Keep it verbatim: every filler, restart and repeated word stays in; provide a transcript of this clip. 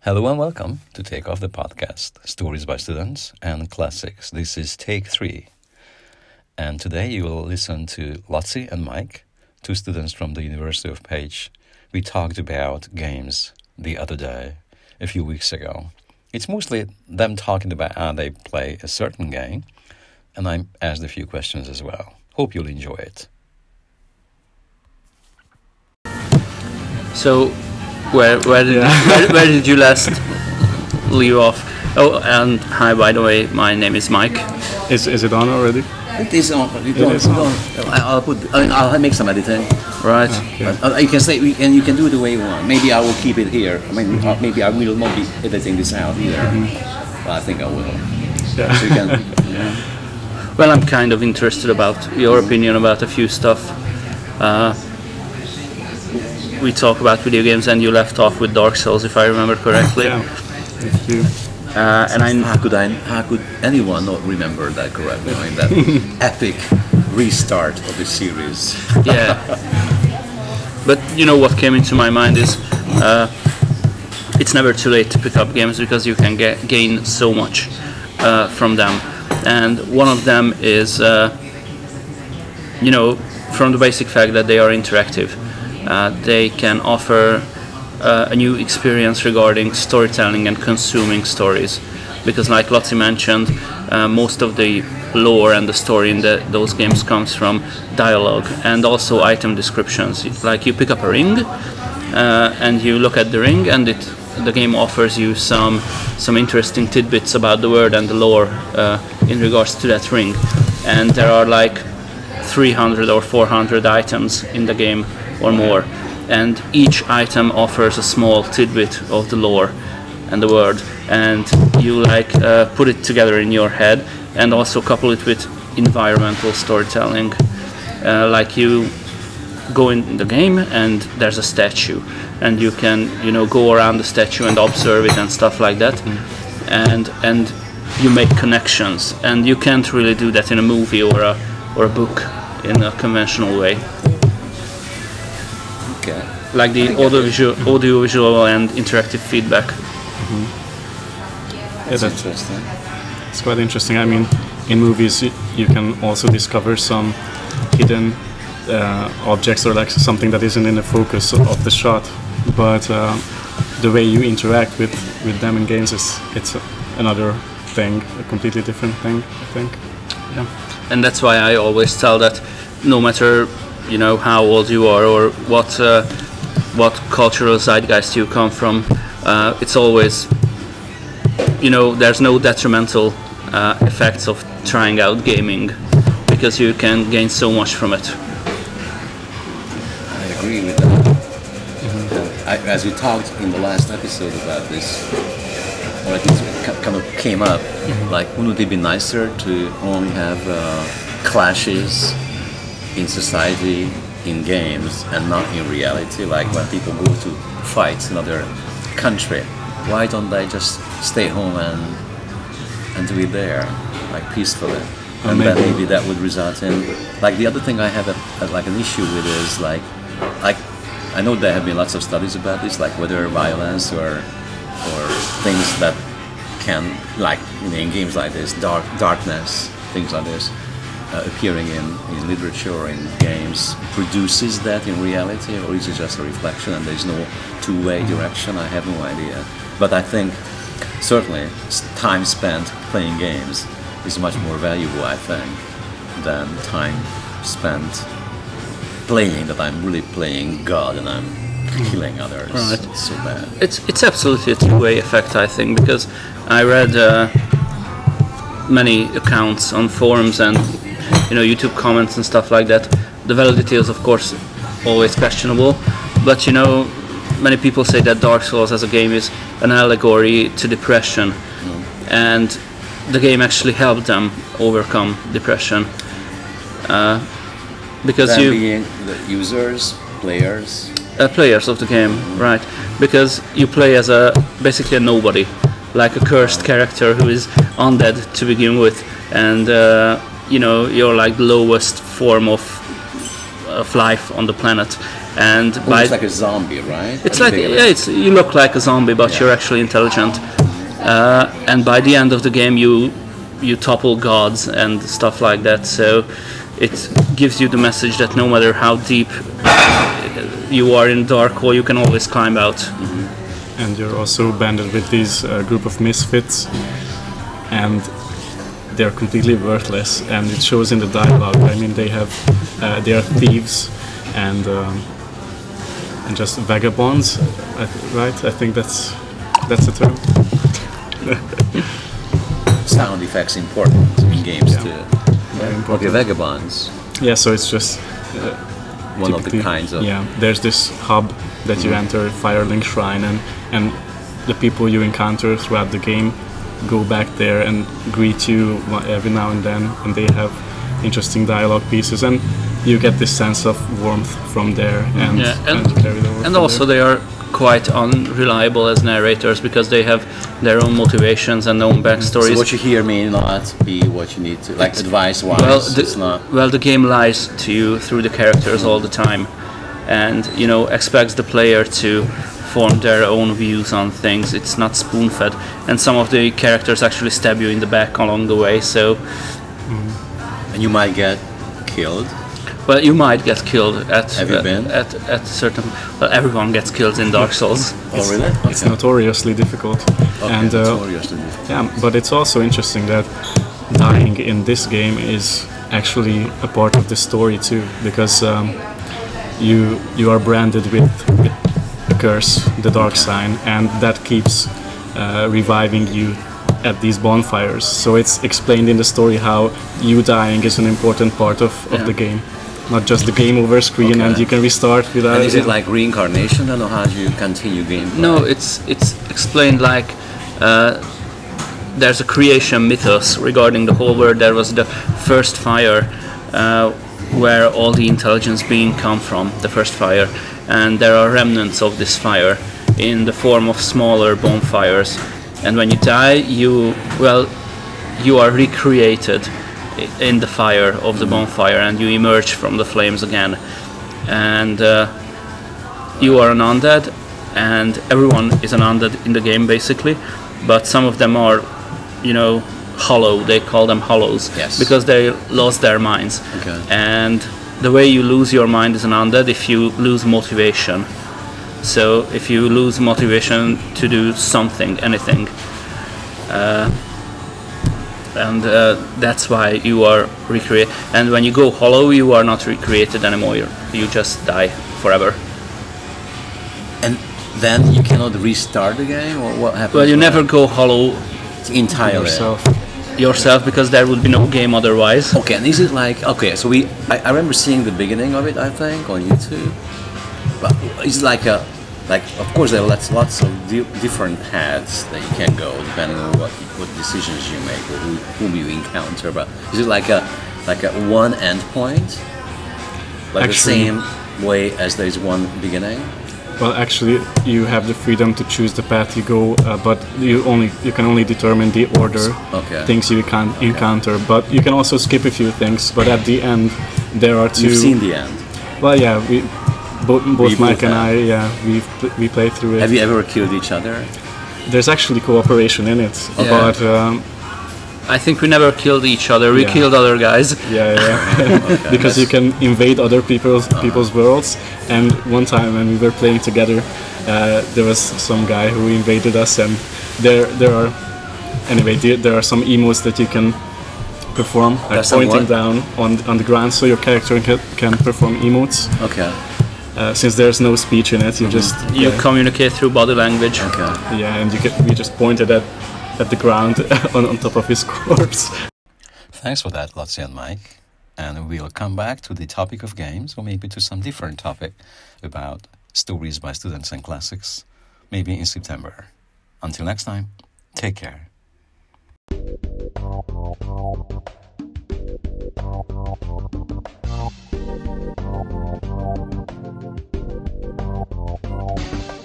Hello and welcome to Take Off the Podcast, Stories by Students and Classics. This is Take three. And today you will listen to Lotzi and Mike, two students from the University of Page. We talked about games the other day, a few weeks ago. It's mostly them talking about how they play a certain game, and I asked a few questions as well. Hope you'll enjoy it. So, where where did yeah. where, where did you last leave off? Oh, and hi, by the way, my name is Mike. Is is it on already? It is on. It, it don't, is on. Don't. I'll put. I mean, I'll make some editing. Right. Okay. But you can say we can. You can do it the way you want. Maybe I will keep it here. I mean, mm-hmm. maybe I will not be editing this out either. Mm-hmm. But I think I will. Yeah. So you can, yeah. Well, I'm kind of interested about your opinion about a few stuff. Uh, we talk about video games, and you left off with Dark Souls, if I remember correctly. Yeah. Thank you. Uh, and I, how could I, how could anyone not remember that correctly? I mean, that epic restart of the series. Yeah. But you know what came into my mind is, uh, it's never too late to pick up games because you can get, gain so much uh, from them. And one of them is, uh, you know, from the basic fact that they are interactive. Uh, they can offer Uh, a new experience regarding storytelling and consuming stories, because like Lotzi mentioned, uh, most of the lore and the story in the, those games comes from dialogue and also item descriptions. Like you pick up a ring uh, and you look at the ring, and it the game offers you some some interesting tidbits about the world and the lore uh, in regards to that ring. And there are like three hundred or four hundred items in the game or more. And each item offers a small tidbit of the lore and the word, and you like uh, put it together in your head, and also couple it with environmental storytelling. Uh, like you go in the game and there's a statue, and you can you know go around the statue and observe it and stuff like that, mm. and and you make connections, and you can't really do that in a movie or a or a book in a conventional way. Okay. Like the audiovisual, audiovisual and interactive feedback. Mm-hmm. That's, that's interesting. It's quite interesting. I mean, in movies, you, you can also discover some hidden uh, objects or like something that isn't in the focus of the shot. But uh, the way you interact with, with them in games is it's a, another thing, a completely different thing, I think. Yeah. And that's why I always tell that no matter you know how old you are or what uh, what cultural zeitgeist you come from, uh, it's always you know there's no detrimental uh, effects of trying out gaming, because you can gain so much from it. I agree with that. Mm-hmm. I, as we talked in the last episode about this, or at least it kind of came up, mm-hmm. like wouldn't it be nicer to only have uh, clashes in society, in games, and not in reality? Like when people go to fights in other country, why don't they just stay home and and do it there, like peacefully? And then maybe that would result in, like the other thing I have a, a, like an issue with is like, like I know there have been lots of studies about this, like whether violence or or things that can, like you know, in games like this, dark darkness, things like this. Uh, appearing in, in literature or in games produces that in reality, or is it just a reflection and there's no two-way direction? I have no idea. But I think certainly time spent playing games is much more valuable, I think, than time spent playing that I'm really playing God and I'm killing others. Right. It's so bad. It's, it's absolutely a two-way effect, I think, because I read uh, many accounts on forums and you know, YouTube comments and stuff like that. The validity is, of course, always questionable. But, you know, many people say that Dark Souls as a game is an allegory to depression. Mm. And the game actually helped them overcome depression. Uh, because you... being the users, players? Uh, players of the game, mm. right. Because you play as a basically a nobody. like a cursed character who is undead to begin with, and uh, you know, you're like the lowest form of of life on the planet. And well, by it's like a zombie, right? It's like, yeah, it's, you look like a zombie, but yeah. you're actually intelligent. Uh, and by the end of the game, you you topple gods and stuff like that. So it gives you the message that no matter how deep you are in dark hole, you can always climb out. Mm-hmm. And you're also banded with these uh, group of misfits, and they're completely worthless. And it shows in the dialogue. I mean, they have uh, they are thieves and. Um, And just vagabonds, right? I think that's that's the term. Sound effects important in games yeah. too. Yeah. Okay, vagabonds. Yeah, so it's just uh, one of the kinds of. Yeah, there's this hub that mm-hmm. you enter, Firelink Shrine, and and the people you encounter throughout the game go back there and greet you every now and then, and they have interesting dialogue pieces and. You get this sense of warmth from there, and yeah, and, and, carry the and also there. They are quite unreliable as narrators because they have their own motivations and their own backstories. So what you hear may not be what you need to, like advice-wise. Well, it's not. Well, the game lies to you through the characters all the time, and you know expects the player to form their own views on things. It's not spoon-fed, and some of the characters actually stab you in the back along the way. So, mm-hmm. and you might get killed. Well, you might get killed at Have you uh, been? at at certain. Well, everyone gets killed in Dark Souls. Oh, really? Okay. It's notoriously difficult. Okay, and, uh, notoriously difficult. Yeah, but it's also interesting that dying in this game is actually a part of the story too, because um, you you are branded with a curse, the dark sign, and that keeps uh, reviving you at these bonfires. So it's explained in the story how you dying is an important part of of yeah. the game. Not just the game over screen, okay. and you can restart without. And is it like reincarnation, or how do you continue game? No, it's it's explained like uh, there's a creation mythos regarding the whole world. There was the first fire, uh, where all the intelligence being come from, the first fire, and there are remnants of this fire in the form of smaller bonfires. And when you die, you well, you are recreated in the fire of the bonfire, and you emerge from the flames again, and uh, you are an undead, and everyone is an undead in the game basically, but some of them are, you know, hollow. They call them hollows yes. because they lost their minds. Okay. And the way you lose your mind as an undead, if you lose motivation. So if you lose motivation to do something, anything. Uh, and uh, that's why you are recreated. And when you go hollow, you are not recreated anymore. You're, you just die forever. And then you cannot restart the game, or what happens? Well, you never that? go hollow entirely yourself. yourself, because there would be no game otherwise. Okay, and is it like okay? So we, I, I remember seeing the beginning of it, I think, on YouTube. But it's like a, like of course there are lots, lots of di different paths that you can go depending on what what decisions you make or who, whom you encounter. But is it like a like a one end point, like actually, the same way as there is one beginning? Well, actually, you have the freedom to choose the path you go, uh, but you only you can only determine the order okay. things you can okay. encounter. But you can also skip a few things. But at the end, there are two. You've seen the end. Well, yeah. We, Both, both Mike and I, yeah, we we play through it. Have you ever killed each other? There's actually cooperation in it. Yeah. About, um, I think we never killed each other. We yeah. killed other guys. Yeah, yeah. okay, because that's... you can invade other people's people's uh-huh. worlds. And one time when we were playing together, uh, there was some guy who invaded us. And there there are anyway there, there are some emotes that you can perform, like pointing down on on the ground, so your character can, can perform emotes. Okay. Uh, since there's no speech in it, you mm-hmm. just you yeah. communicate through body language. Okay. Yeah, and you get, we just pointed at at the ground on, on top of his corpse. Thanks for that, Laci and Mike. And we'll come back to the topic of games, or maybe to some different topic about stories by students and classics, maybe in September. Until next time, take care. Thank you.